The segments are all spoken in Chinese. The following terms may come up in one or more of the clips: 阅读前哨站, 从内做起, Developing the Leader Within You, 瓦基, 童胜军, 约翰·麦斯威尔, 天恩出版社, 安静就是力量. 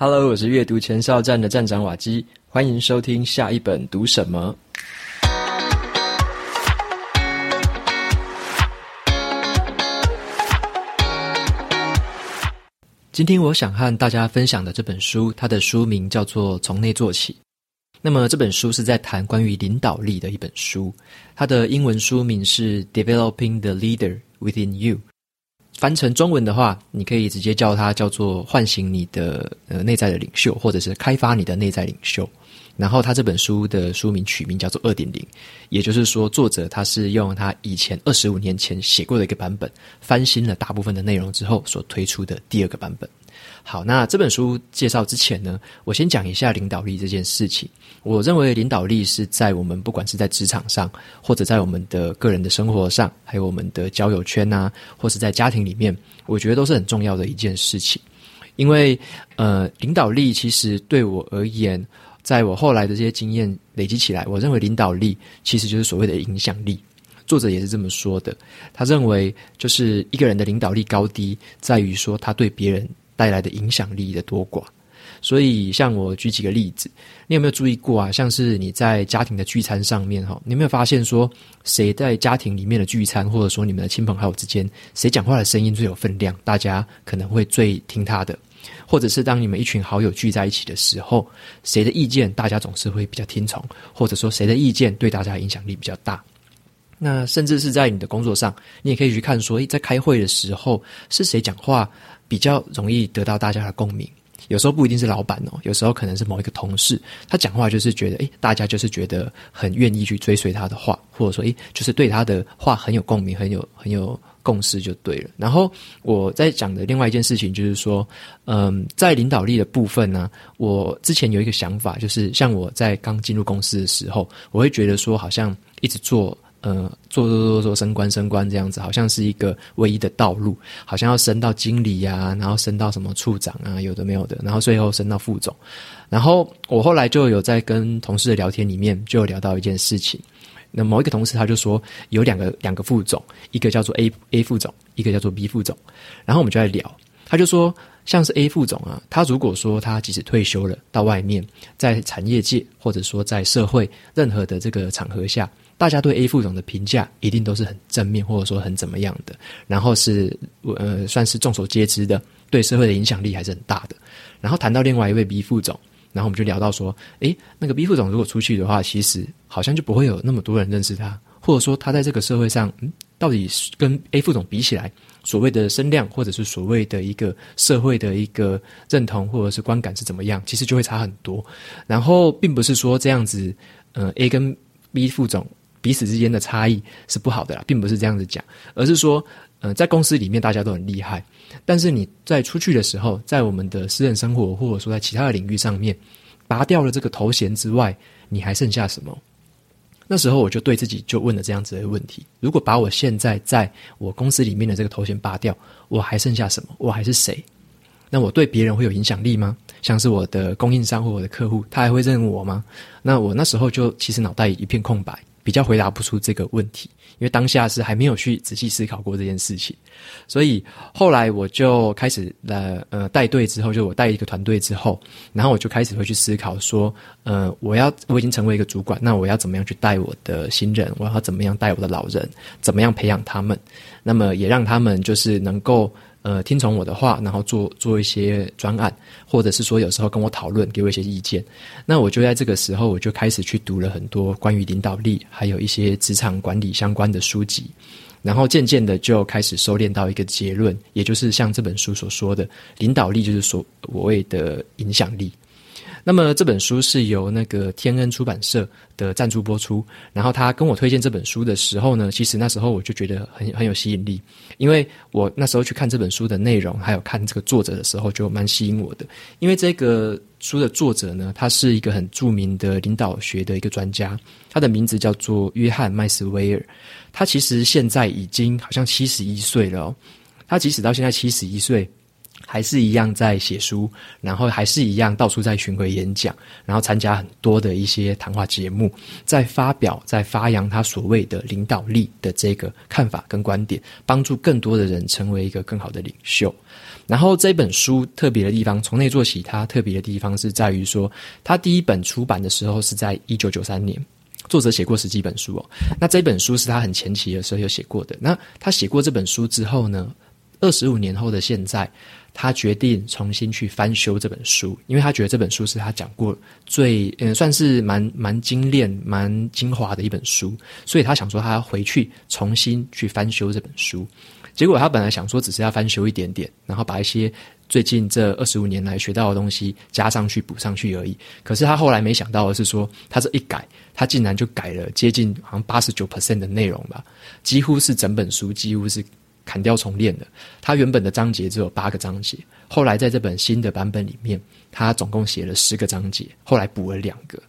Hello， 我是阅读前哨站的站长瓦基，欢迎收听下一本读什么。今天我想和大家分享的这本书，它的书名叫做《从内做起》。那么这本书是在谈关于领导力的一本书，它的英文书名是 Developing the Leader Within You， 翻成中文的话，你可以直接叫它叫做唤醒你的内在的领袖，或者是开发你的内在领袖。然后它这本书的书名取名叫做 2.0， 也就是说作者他是用他以前25年前写过的一个版本，翻新了大部分的内容之后所推出的第二个版本。好，那这本书介绍之前呢，我先讲一下领导力这件事情。我认为领导力是在我们不管是在职场上，或者在我们的个人的生活上，还有我们的交友圈啊，或是在家庭里面，我觉得都是很重要的一件事情。因为领导力其实对我而言，在我后来的这些经验累积起来，我认为领导力其实就是所谓的影响力。作者也是这么说的，他认为就是一个人的领导力高低在于说他对别人带来的影响力的多寡。所以像我举几个例子，你有没有注意过啊，像是你在家庭的聚餐上面，你有没有发现说谁在家庭里面的聚餐，或者说你们的亲朋好友之间，谁讲话的声音最有分量，大家可能会最听他的。或者是当你们一群好友聚在一起的时候，谁的意见大家总是会比较听从，或者说谁的意见对大家影响力比较大。那甚至是在你的工作上，你也可以去看说在开会的时候是谁讲话比较容易得到大家的共鸣。有时候不一定是老板哦，有时候可能是某一个同事，他讲话就是觉得大家就是觉得很愿意去追随他的话，或者说就是对他的话很有共鸣，很有共识就对了。然后我在讲的另外一件事情就是说，在领导力的部分呢，我之前有一个想法，就是像我在刚进入公司的时候，我会觉得说好像一直做升官这样子，好像是一个唯一的道路，好像要升到经理啊，然后升到什么处长啊，有的没有的，然后最后升到副总。然后我后来就有在跟同事的聊天里面就有聊到一件事情，那某一个同事他就说有两个副总，一个叫做 A 副总，一个叫做 B 副总。然后我们就在聊，他就说像是 A 副总啊，他如果说他即使退休了，到外面在产业界或者说在社会任何的这个场合下，大家对 A 副总的评价一定都是很正面，或者说很怎么样的，然后是算是众所皆知的，对社会的影响力还是很大的。然后谈到另外一位 B 副总，然后我们就聊到说那个 B 副总如果出去的话，其实好像就不会有那么多人认识他，或者说他在这个社会上到底跟 A 副总比起来，所谓的声量或者是所谓的一个社会的一个认同或者是观感是怎么样，其实就会差很多。然后并不是说这样子A 跟 B 副总彼此之间的差异是不好的啦，并不是这样子讲，而是说在公司里面大家都很厉害，但是你在出去的时候，在我们的私人生活或者说在其他的领域上面，拔掉了这个头衔之外，你还剩下什么？那时候我就对自己就问了这样子的问题，如果把我现在在我公司里面的这个头衔拔掉，我还剩下什么？我还是谁？那我对别人会有影响力吗？像是我的供应商或我的客户，他还会认我吗？那我那时候就其实脑袋一片空白，比较回答不出这个问题，因为当下是还没有去仔细思考过这件事情。所以后来我就开始带队之后，就我带一个团队之后，然后我就开始会去思考说我已经成为一个主管，那我要怎么样去带我的新人，我要怎么样带我的老人，怎么样培养他们，那么也让他们就是能够听从我的话，然后做一些专案，或者是说有时候跟我讨论，给我一些意见。那我就在这个时候，我就开始去读了很多关于领导力，还有一些职场管理相关的书籍，然后渐渐的就开始收敛到一个结论，也就是像这本书所说的，领导力就是所谓的影响力。那么这本书是由那个天恩出版社的赞助播出，然后他跟我推荐这本书的时候呢，其实那时候我就觉得很有吸引力，因为我那时候去看这本书的内容，还有看这个作者的时候就蛮吸引我的。因为这个书的作者呢，他是一个很著名的领导学的一个专家，他的名字叫做约翰·麦斯威尔，他其实现在已经好像71岁了他即使到现在71岁还是一样在写书，然后还是一样到处在巡回演讲，然后参加很多的一些谈话节目，在发扬他所谓的领导力的这个看法跟观点，帮助更多的人成为一个更好的领袖。然后这本书特别的地方，从内做起，它特别的地方是在于说，它第一本出版的时候是在1993年，作者写过十几本书哦。那这本书是他很前期的时候有写过的。那他写过这本书之后呢，25年后的现在，他决定重新去翻修这本书，因为他觉得这本书是他讲过最算是蛮精炼蛮精华的一本书，所以他想说他要回去重新去翻修这本书。结果他本来想说只是要翻修一点点，然后把一些最近这25年来学到的东西加上去补上去而已，可是他后来没想到的是说，他这一改，他竟然就改了接近好像 89% 的内容吧，几乎是整本书几乎是砍掉重练的。他原本的章节只有8个章节，后来在这本新的版本里面，他总共写了10个章节，后来补了2个。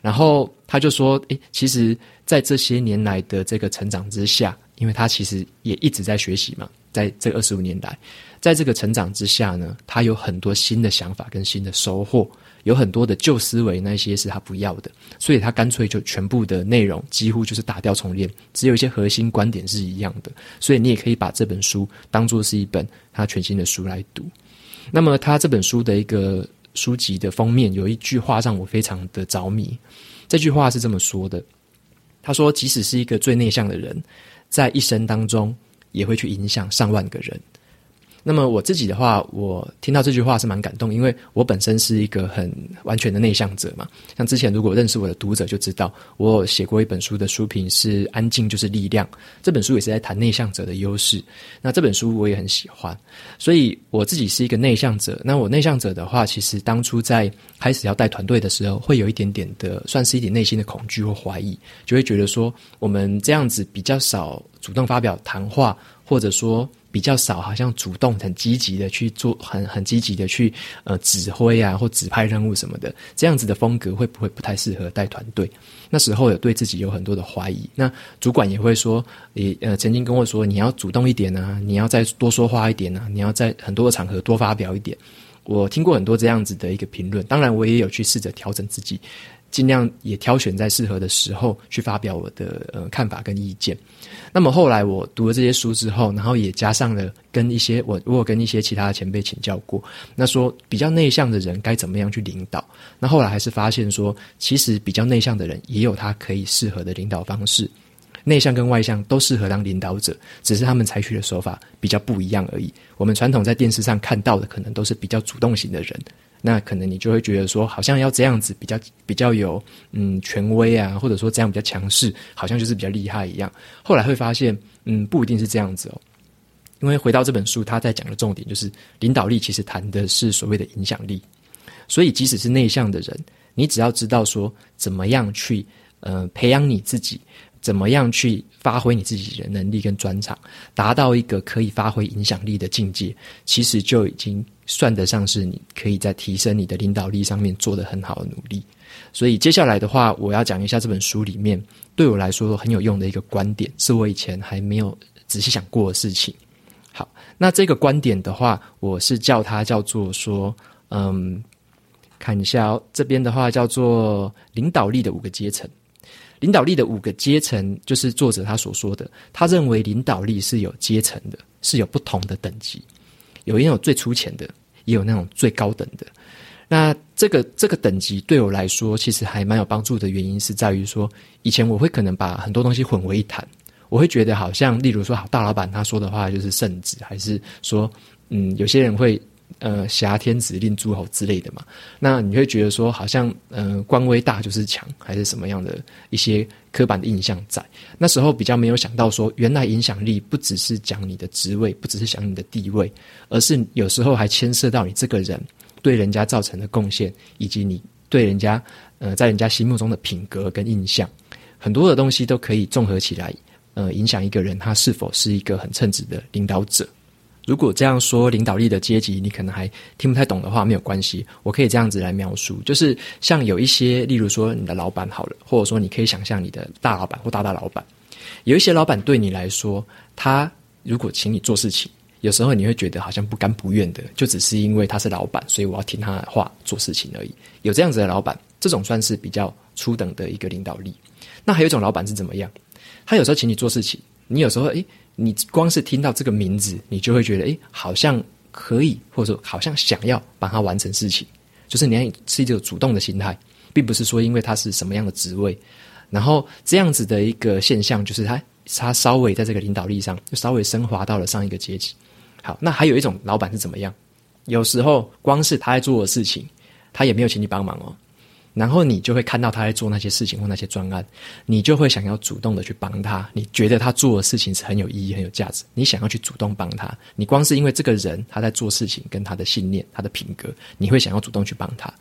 然后他就说其实在这些年来的这个成长之下，因为他其实也一直在学习嘛，在这25年来，在这个成长之下呢，他有很多新的想法跟新的收获，有很多的旧思维，那些是他不要的，所以他干脆就全部的内容几乎就是打掉重练，只有一些核心观点是一样的。所以你也可以把这本书当作是一本他全新的书来读。那么他这本书的一个书籍的封面有一句话让我非常的着迷，这句话是这么说的，他说即使是一个最内向的人，在一生当中也会去影响上万个人。那么我自己的话，我听到这句话是蛮感动，因为我本身是一个很完全的内向者嘛。像之前如果认识我的读者就知道，我写过一本书的书评是《安静就是力量》，这本书也是在谈内向者的优势，那这本书我也很喜欢。所以我自己是一个内向者，那我内向者的话，其实当初在开始要带团队的时候，会有一点点的算是一点内心的恐惧或怀疑，就会觉得说我们这样子比较少主动发表谈话，或者说比较少好像主动很积极的去做，很积极的去指挥啊或指派任务什么的，这样子的风格会不会不太适合带团队。那时候有对自己有很多的怀疑，那主管也会说曾经跟我说，你要主动一点啊，你要再多说话一点啊，你要在很多的场合多发表一点。我听过很多这样子的一个评论，当然我也有去试着调整自己，尽量也挑选在适合的时候去发表我的看法跟意见。那么后来我读了这些书之后，然后也加上了跟一些我有跟一些其他的前辈请教过，那说比较内向的人该怎么样去领导。那后来还是发现说，其实比较内向的人也有他可以适合的领导方式，内向跟外向都适合当领导者，只是他们采取的手法比较不一样而已。我们传统在电视上看到的可能都是比较主动型的人，那可能你就会觉得说，好像要这样子比较有权威啊，或者说这样比较强势，好像就是比较厉害一样。后来会发现不一定是这样子哦。因为回到这本书，他在讲的重点就是领导力其实谈的是所谓的影响力。所以即使是内向的人，你只要知道说怎么样去培养你自己，怎么样去发挥你自己的能力跟专长，达到一个可以发挥影响力的境界，其实就已经算得上是你可以在提升你的领导力上面做得很好的努力。所以接下来的话，我要讲一下这本书里面对我来说很有用的一个观点，是我以前还没有仔细想过的事情。好，那这个观点的话，我是叫它叫做说看一下这边的话叫做领导力的5个阶层。领导力的5个阶层就是作者他所说的，他认为领导力是有阶层的，是有不同的等级，有那种最粗浅的，也有那种最高等的。那这个等级对我来说其实还蛮有帮助的，原因是在于说，以前我会可能把很多东西混为一谈，我会觉得好像例如说大老板他说的话就是圣旨，还是说有些人会挟天子令诸侯之类的嘛，那你会觉得说好像官威大就是强，还是什么样的一些刻板的印象在。那时候比较没有想到说，原来影响力不只是讲你的职位，不只是讲你的地位，而是有时候还牵涉到你这个人对人家造成的贡献，以及你对人家在人家心目中的品格跟印象，很多的东西都可以综合起来影响一个人他是否是一个很称职的领导者。如果这样说领导力的阶级你可能还听不太懂的话，没有关系，我可以这样子来描述，就是像有一些例如说你的老板好了，或者说你可以想象你的大老板或大老板，有一些老板对你来说，他如果请你做事情，有时候你会觉得好像不甘不愿的，就只是因为他是老板，所以我要听他的话做事情而已，有这样子的老板，这种算是比较初等的一个领导力。那还有一种老板是怎么样，他有时候请你做事情，你有时候你光是听到这个名字，你就会觉得好像可以，或者说好像想要帮他完成事情，就是你是一种主动的心态，并不是说因为他是什么样的职位。然后这样子的一个现象就是他稍微在这个领导力上就稍微升华到了上一个阶级。好，那还有一种老板是怎么样，有时候光是他在做的事情他也没有请你帮忙哦，然后你就会看到他在做那些事情或那些专案，你就会想要主动的去帮他，你觉得他做的事情是很有意义很有价值，你想要去主动帮他。你光是因为这个人他在做事情跟他的信念他的品格，你会想要主动去帮他。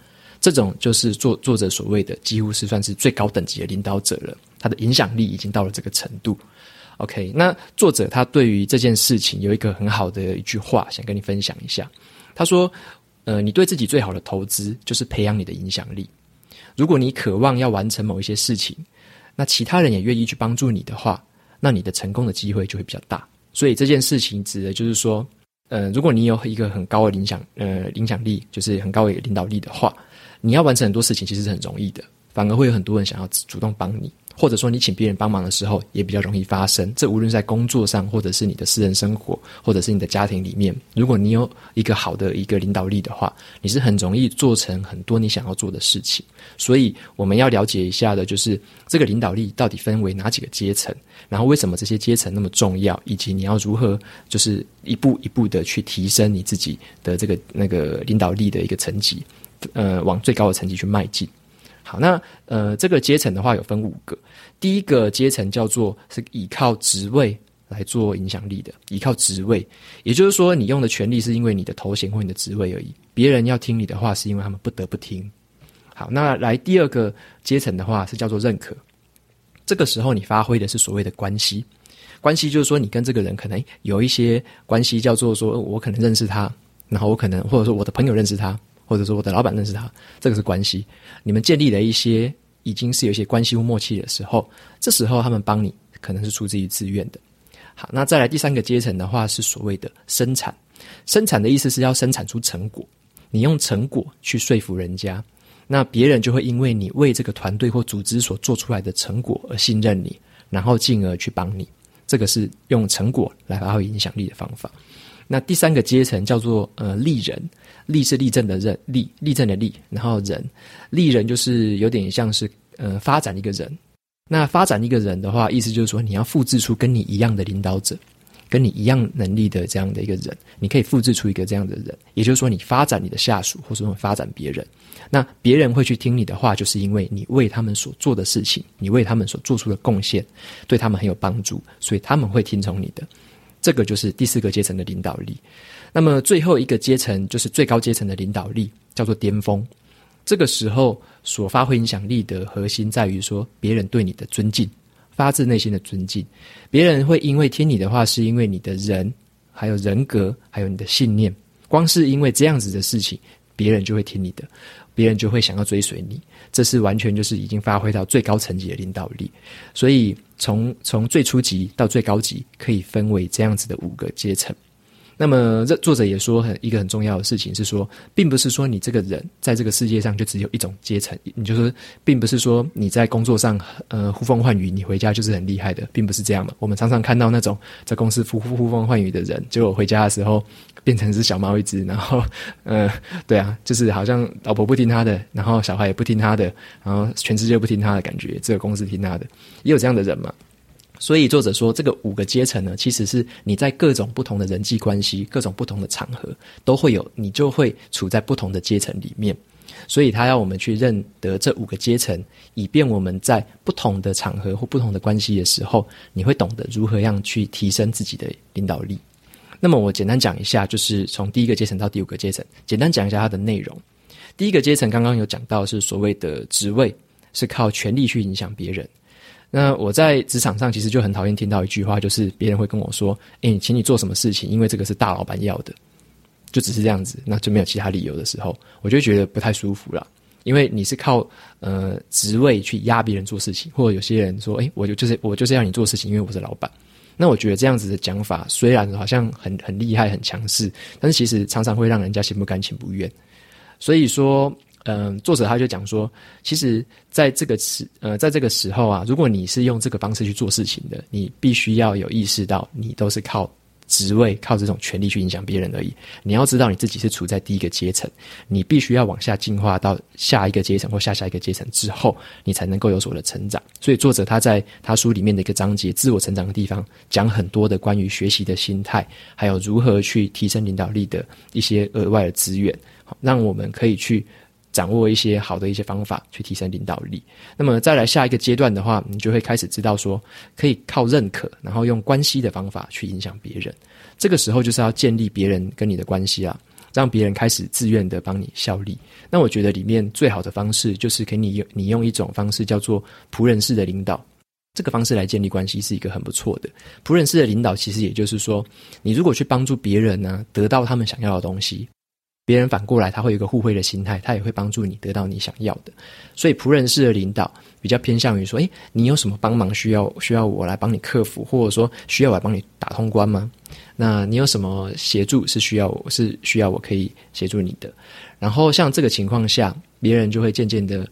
这种就是作者所谓的几乎是算是最高等级的领导者了，他的影响力已经到了这个程度。 OK， 那作者他对于这件事情有一个很好的一句话想跟你分享一下。他说你对自己最好的投资就是培养你的影响力。如果你渴望要完成某一些事情，那其他人也愿意去帮助你的话，那你的成功的机会就会比较大。所以这件事情指的就是说如果你有一个很高的影响力，就是很高的领导力的话，你要完成很多事情其实是很容易的，反而会有很多人想要主动帮你，或者说你请别人帮忙的时候也比较容易发生。这无论是在工作上，或者是你的私人生活，或者是你的家庭里面，如果你有一个好的一个领导力的话，你是很容易做成很多你想要做的事情。所以我们要了解一下的就是这个领导力到底分为哪几个阶层，然后为什么这些阶层那么重要，以及你要如何就是一步一步的去提升你自己的这个领导力的一个层级，往最高的层级去迈进。好，那这个阶层的话有分5个。第一个阶层叫做是依靠职位来做影响力的，依靠职位，也就是说你用的权利是因为你的头衔或你的职位而已，别人要听你的话是因为他们不得不听。好，那来第二个阶层的话是叫做认可，这个时候你发挥的是所谓的关系。关系就是说你跟这个人可能有一些关系，叫做说我可能认识他，然后我可能或者说我的朋友认识他，或者说我的老板认识他，这个是关系。你们建立了一些已经是有一些关系或默契的时候，这时候他们帮你可能是出自于自愿的。好，那再来第3个阶层的话是所谓的生产。生产的意思是要生产出成果，你用成果去说服人家，那别人就会因为你为这个团队或组织所做出来的成果而信任你，然后进而去帮你，这个是用成果来发挥影响力的方法。那第3个阶层叫做立人，立是立正的人，立正的立，然后人，立人就是有点像是发展一个人。那发展一个人的话，意思就是说你要复制出跟你一样的领导者，跟你一样能力的这样的一个人，你可以复制出一个这样的人，也就是说你发展你的下属，或者说发展别人，那别人会去听你的话，就是因为你为他们所做的事情，你为他们所做出的贡献对他们很有帮助，所以他们会听从你的，这个就是第4个阶层的领导力。那么最后一个阶层就是最高阶层的领导力，叫做巅峰。这个时候所发挥影响力的核心在于说别人对你的尊敬，发自内心的尊敬，别人会因为听你的话是因为你的人还有人格还有你的信念，光是因为这样子的事情别人就会听你的，别人就会想要追随你，这是完全就是已经发挥到最高层级的领导力。所以从最初级到最高级可以分为这样子的5个阶层。那么这作者也说一个很重要的事情是说，并不是说你这个人在这个世界上就只有一种阶层，你就说并不是说你在工作上呼风唤雨，你回家就是很厉害的，并不是这样嘛。我们常常看到那种在公司呼风唤雨的人，结果回家的时候变成是小猫一只，然后对啊，就是好像老婆不听他的，然后小孩也不听他的，然后全世界不听他的感觉，只有公司听他的，也有这样的人嘛。所以作者说这个5个阶层呢，其实是你在各种不同的人际关系，各种不同的场合都会有，你就会处在不同的阶层里面。所以他要我们去认得这5个阶层，以便我们在不同的场合或不同的关系的时候，你会懂得如何样去提升自己的领导力。那么我简单讲一下，就是从第一个阶层到第5个阶层，简单讲一下它的内容。第1个阶层刚刚有讲到是所谓的职位，是靠权力去影响别人。那我在职场上其实就很讨厌听到一句话，就是别人会跟我说请你做什么事情，因为这个是大老板要的，就只是这样子，那就没有其他理由的时候，我就觉得不太舒服啦。因为你是靠职位去压别人做事情，或者有些人说我就是要你做事情，因为我是老板。那我觉得这样子的讲法虽然好像很厉害很强势，但是其实常常会让人家心不甘情不愿。所以说作者他就讲说，其实在这个时候啊，如果你是用这个方式去做事情的，你必须要有意识到你都是靠职位，靠这种权力去影响别人而已。你要知道你自己是处在第一个阶层，你必须要往下进化到下一个阶层或下下一个阶层之后，你才能够有所的成长。所以作者他在他书里面的一个章节自我成长的地方，讲很多的关于学习的心态，还有如何去提升领导力的一些额外的资源，让我们可以去掌握一些好的一些方法去提升领导力。那么再来下一个阶段的话，你就会开始知道说可以靠认可，然后用关系的方法去影响别人。这个时候就是要建立别人跟你的关系啊，让别人开始自愿的帮你效力。那我觉得里面最好的方式就是给你用一种方式叫做仆人式的领导，这个方式来建立关系是一个很不错的。仆人式的领导其实也就是说，你如果去帮助别人呢，得到他们想要的东西，别人反过来他会有一个互惠的心态，他也会帮助你得到你想要的。所以仆人式的领导比较偏向于说，你有什么帮忙需要我来帮你克服，或者说需要我来帮你打通关吗？那你有什么协助是需要我可以协助你的？然后像这个情况下，别人就会渐渐的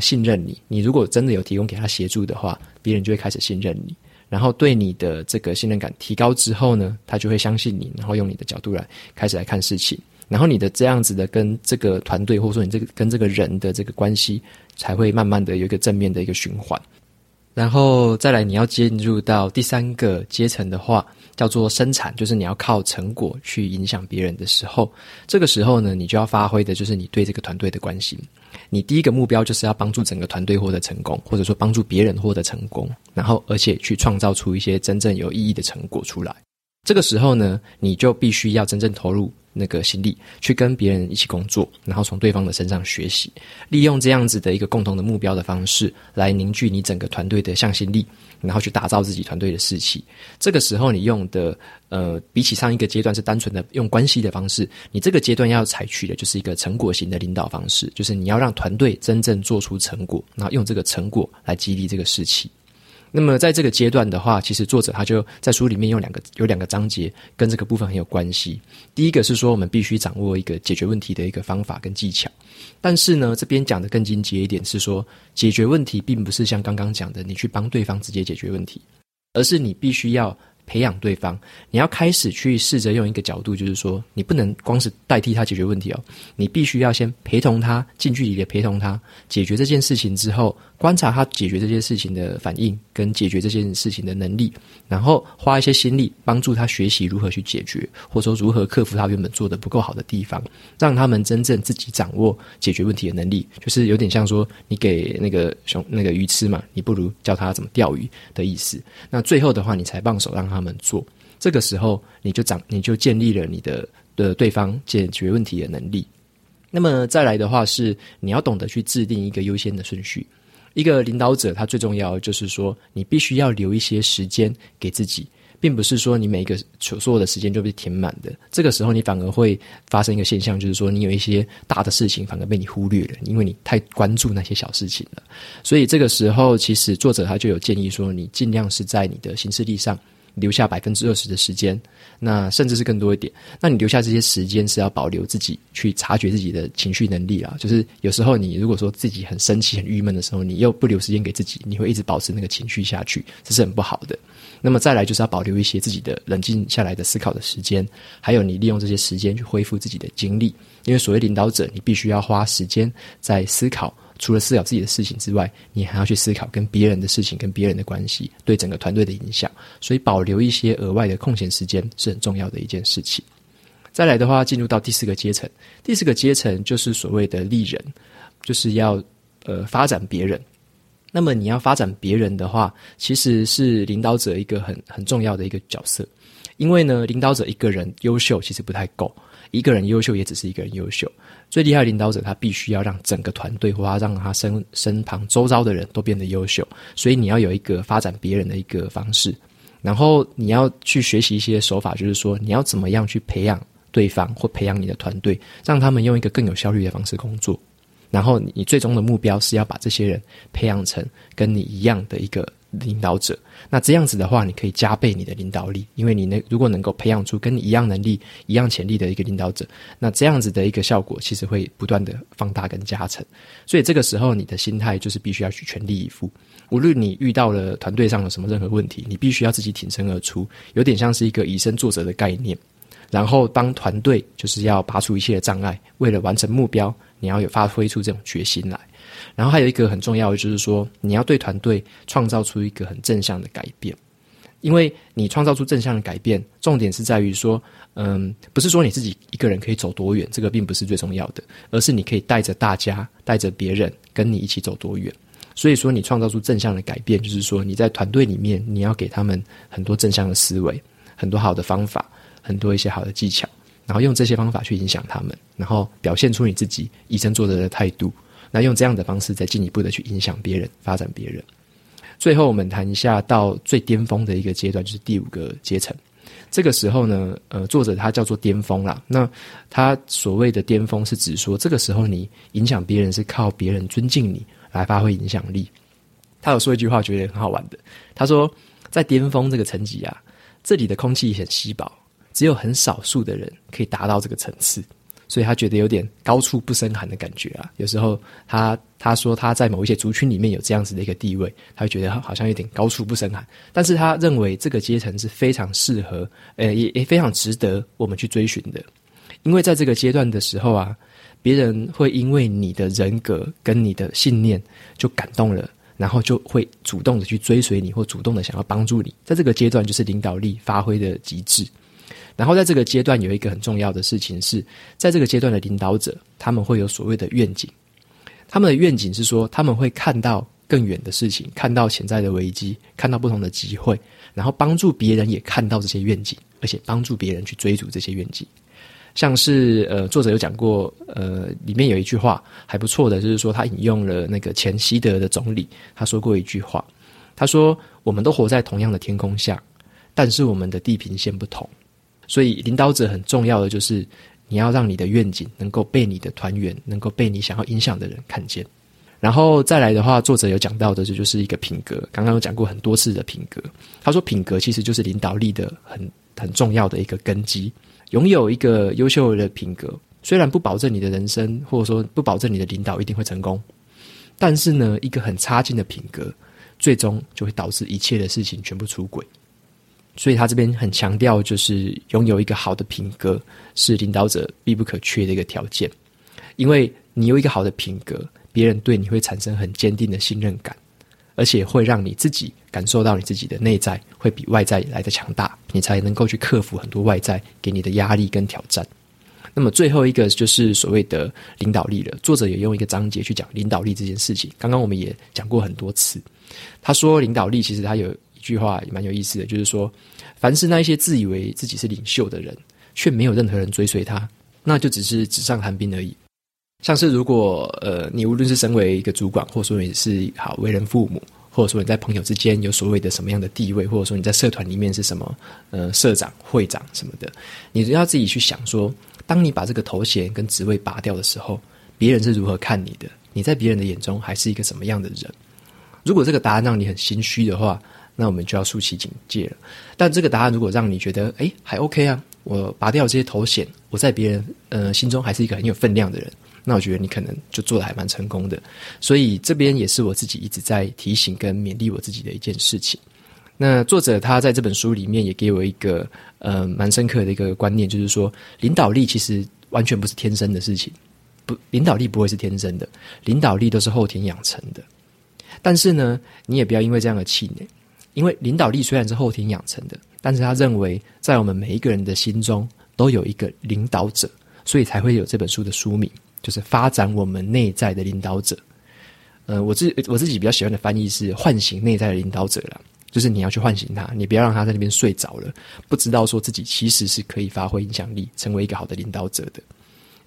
信任你。你如果真的有提供给他协助的话，别人就会开始信任你。然后对你的这个信任感提高之后呢，他就会相信你，然后用你的角度开始来看事情。然后你的这样子的跟这个团队，或者说你跟这个人的这个关系，才会慢慢的有一个正面的一个循环。然后再来你要进入到第三个阶层的话，叫做生产，就是你要靠成果去影响别人的时候，这个时候呢，你就要发挥的就是你对这个团队的关心。你第一个目标就是要帮助整个团队获得成功，或者说帮助别人获得成功，然后而且去创造出一些真正有意义的成果出来。这个时候呢，你就必须要真正投入那个心力去跟别人一起工作，然后从对方的身上学习，利用这样子的一个共同的目标的方式来凝聚你整个团队的向心力，然后去打造自己团队的士气。这个时候你用的比起上一个阶段是单纯的用关系的方式，你这个阶段要采取的就是一个成果型的领导方式，就是你要让团队真正做出成果，然后用这个成果来激励这个士气。那么在这个阶段的话，其实作者他就在书里面有两个章节跟这个部分很有关系。第一个是说我们必须掌握一个解决问题的一个方法跟技巧，但是呢这边讲的更精捷一点是说，解决问题并不是像刚刚讲的你去帮对方直接解决问题，而是你必须要培养对方，你要开始去试着用一个角度，就是说你不能光是代替他解决问题哦，你必须要先陪同他，近距离的陪同他解决这件事情之后，观察他解决这件事情的反应跟解决这件事情的能力，然后花一些心力帮助他学习如何去解决，或者说如何克服他原本做的不够好的地方，让他们真正自己掌握解决问题的能力。就是有点像说你给那个鱼吃嘛，你不如教他怎么钓鱼的意思。那最后的话你才放手让他们做，这个时候你就建立了你的对方解决问题的能力。那么再来的话是你要懂得去制定一个优先的顺序。一个领导者他最重要的就是说，你必须要留一些时间给自己，并不是说你每一个所有的时间就被填满的。这个时候你反而会发生一个现象，就是说你有一些大的事情反而被你忽略了，因为你太关注那些小事情了。所以这个时候其实作者他就有建议说，你尽量是在你的行事历上留下 20% 的时间，那甚至是更多一点。那你留下这些时间是要保留自己去察觉自己的情绪能力啦。就是有时候你如果说自己很生气很郁闷的时候，你又不留时间给自己，你会一直保持那个情绪下去，这是很不好的。那么再来就是要保留一些自己的冷静下来的思考的时间，还有你利用这些时间去恢复自己的精力。因为所谓领导者，你必须要花时间在思考，除了思考自己的事情之外，你还要去思考跟别人的事情，跟别人的关系对整个团队的影响，所以保留一些额外的空闲时间是很重要的一件事情。再来的话进入到第四个阶层，第四个阶层就是所谓的利人，就是要发展别人。那么你要发展别人的话，其实是领导者一个很重要的一个角色。因为呢领导者一个人优秀其实不太够，一个人优秀也只是一个人优秀，最厉害的领导者他必须要让整个团队，或者让他身旁周遭的人都变得优秀。所以你要有一个发展别人的一个方式，然后你要去学习一些手法，就是说你要怎么样去培养对方或培养你的团队，让他们用一个更有效率的方式工作，然后你最终的目标是要把这些人培养成跟你一样的一个领导者。那这样子的话，你可以加倍你的领导力，因为你如果能够培养出跟你一样能力、一样潜力的一个领导者，那这样子的一个效果其实会不断的放大跟加成。所以这个时候你的心态就是必须要去全力以赴，无论你遇到了团队上有什么任何问题，你必须要自己挺身而出，有点像是一个以身作则的概念，然后帮团队就是要拔除一切的障碍，为了完成目标你要有发挥出这种决心来。然后还有一个很重要的就是说，你要对团队创造出一个很正向的改变。因为你创造出正向的改变，重点是在于说不是说你自己一个人可以走多远，这个并不是最重要的，而是你可以带着大家带着别人跟你一起走多远。所以说你创造出正向的改变，就是说你在团队里面你要给他们很多正向的思维，很多好的方法，很多一些好的技巧，然后用这些方法去影响他们，然后表现出你自己以身作则的态度，那用这样的方式再进一步的去影响别人，发展别人。最后我们谈一下到最巅峰的一个阶段，就是第五个阶层。这个时候呢作者他叫做巅峰啦，那他所谓的巅峰是指说，这个时候你影响别人是靠别人尊敬你来发挥影响力。他有说一句话觉得很好玩的，他说在巅峰这个层级啊，这里的空气很稀薄，只有很少数的人可以达到这个层次，所以他觉得有点高处不胜寒的感觉啊。有时候他说他在某一些族群里面有这样子的一个地位，他会觉得好像有点高处不胜寒，但是他认为这个阶层是非常适合也非常值得我们去追寻的。因为在这个阶段的时候啊，别人会因为你的人格跟你的信念就感动了，然后就会主动的去追随你，或主动的想要帮助你。在这个阶段就是领导力发挥的极致。然后在这个阶段有一个很重要的事情是，在这个阶段的领导者他们会有所谓的愿景。他们的愿景是说，他们会看到更远的事情，看到潜在的危机，看到不同的机会，然后帮助别人也看到这些愿景，而且帮助别人去追逐这些愿景。像是作者有讲过里面有一句话还不错的，就是说他引用了那个前西德的总理，他说过一句话，他说我们都活在同样的天空下，但是我们的地平线不同。所以领导者很重要的就是你要让你的愿景能够被你的团员，能够被你想要影响的人看见。然后再来的话，作者有讲到的就是一个品格，刚刚有讲过很多次的品格。他说品格其实就是领导力的很重要的一个根基。拥有一个优秀的品格，虽然不保证你的人生，或者说不保证你的领导一定会成功，但是呢，一个很差劲的品格最终就会导致一切的事情全部出轨。所以他这边很强调，就是拥有一个好的品格是领导者必不可缺的一个条件。因为你有一个好的品格，别人对你会产生很坚定的信任感，而且会让你自己感受到你自己的内在会比外在来得强大，你才能够去克服很多外在给你的压力跟挑战。那么最后一个就是所谓的领导力了。作者也用一个章节去讲领导力这件事情，刚刚我们也讲过很多次。他说领导力其实他有一句话也蛮有意思的，就是说凡是那一些自以为自己是领袖的人，却没有任何人追随他，那就只是纸上谈兵而已。像是如果你无论是身为一个主管，或者说你是好为人父母，或者说你在朋友之间有所谓的什么样的地位，或者说你在社团里面是什么社长会长什么的，你要自己去想说，当你把这个头衔跟职位拔掉的时候，别人是如何看你的，你在别人的眼中还是一个什么样的人。如果这个答案让你很心虚的话，那我们就要竖起警戒了。但这个答案如果让你觉得还 OK 啊，我拔掉这些头衔，我在别人心中还是一个很有分量的人，那我觉得你可能就做得还蛮成功的。所以这边也是我自己一直在提醒跟勉励我自己的一件事情。那作者他在这本书里面也给我一个蛮深刻的一个观念，就是说领导力其实完全不是天生的事情，领导力不会是天生的，领导力都是后天养成的。但是呢，你也不要因为这样的气馁，因为领导力虽然是后天养成的，但是他认为在我们每一个人的心中都有一个领导者，所以才会有这本书的书名，就是发展我们内在的领导者。我自己比较喜欢的翻译是唤醒内在的领导者啦，就是你要去唤醒他，你不要让他在那边睡着了，不知道说自己其实是可以发挥影响力，成为一个好的领导者的。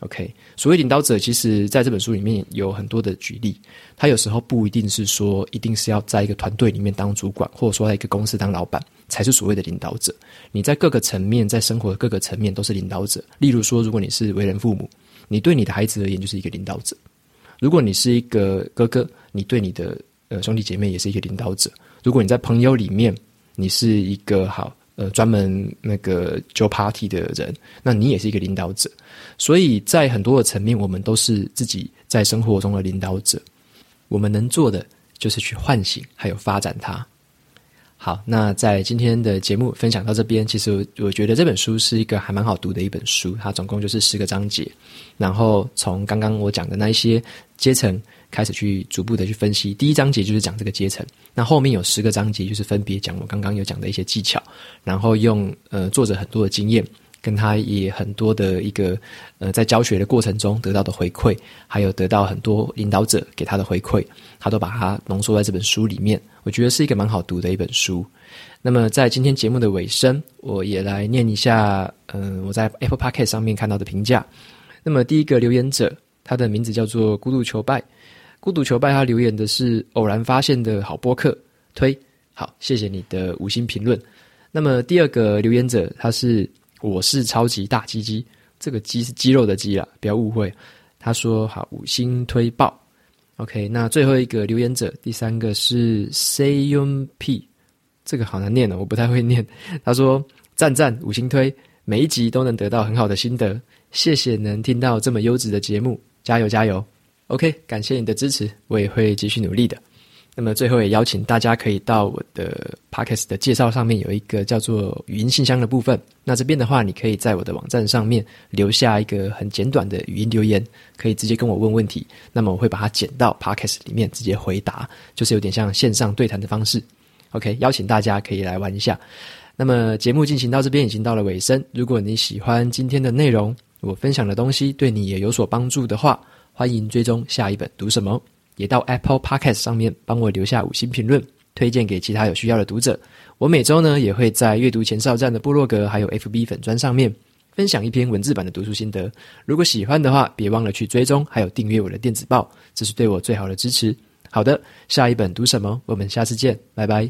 OK， 所谓领导者其实在这本书里面有很多的举例，他有时候不一定是说一定是要在一个团队里面当主管，或者说在一个公司当老板才是所谓的领导者。你在各个层面，在生活的各个层面都是领导者。例如说，如果你是为人父母，你对你的孩子而言就是一个领导者；如果你是一个哥哥，你对你的兄弟姐妹也是一个领导者。如果你在朋友里面你是一个好专门那个酒 party 的人，那你也是一个领导者。所以在很多的层面，我们都是自己在生活中的领导者，我们能做的就是去唤醒还有发展它。好，那在今天的节目分享到这边，其实我觉得这本书是一个还蛮好读的一本书，它总共就是10个章节，然后从刚刚我讲的那一些阶层开始去逐步的去分析。第一章节就是讲这个阶层，那后面有10个章节就是分别讲我刚刚有讲的一些技巧，然后用作者很多的经验，跟他也很多的一个在教学的过程中得到的回馈，还有得到很多领导者给他的回馈，他都把它浓缩在这本书里面，我觉得是一个蛮好读的一本书。那么在今天节目的尾声，我也来念一下我在 Apple Podcast 上面看到的评价。那么第一个留言者，他的名字叫做孤独求败。孤独求败他留言的是偶然发现的好播客推，好，谢谢你的5星评论。那么第二个留言者，他是我是超级大鸡鸡，这个鸡是鸡肉的鸡啦，不要误会。他说好，5星推爆。OK， 那最后一个留言者，第3个是 Sayump， 这个好难念哦，我不太会念。他说赞赞，5星推，每一集都能得到很好的心得，谢谢能听到这么优质的节目，加油加油。 OK， 感谢你的支持，我也会继续努力的。那么最后也邀请大家可以到我的 Podcast 的介绍上面有一个叫做语音信箱的部分，那这边的话你可以在我的网站上面留下一个很简短的语音留言，可以直接跟我问问题，那么我会把它剪到 Podcast 里面直接回答，就是有点像线上对谈的方式。 OK， 邀请大家可以来玩一下。那么节目进行到这边已经到了尾声，如果你喜欢今天的内容，我分享的东西对你也有所帮助的话，欢迎追踪下一本读什么，也到 Apple Podcast 上面帮我留下5星评论，推荐给其他有需要的读者。我每周呢也会在阅读前哨站的部落格还有 FB 粉专上面分享一篇文字版的读书心得，如果喜欢的话别忘了去追踪还有订阅我的电子报，这是对我最好的支持。好的，下一本读什么，我们下次见，拜拜。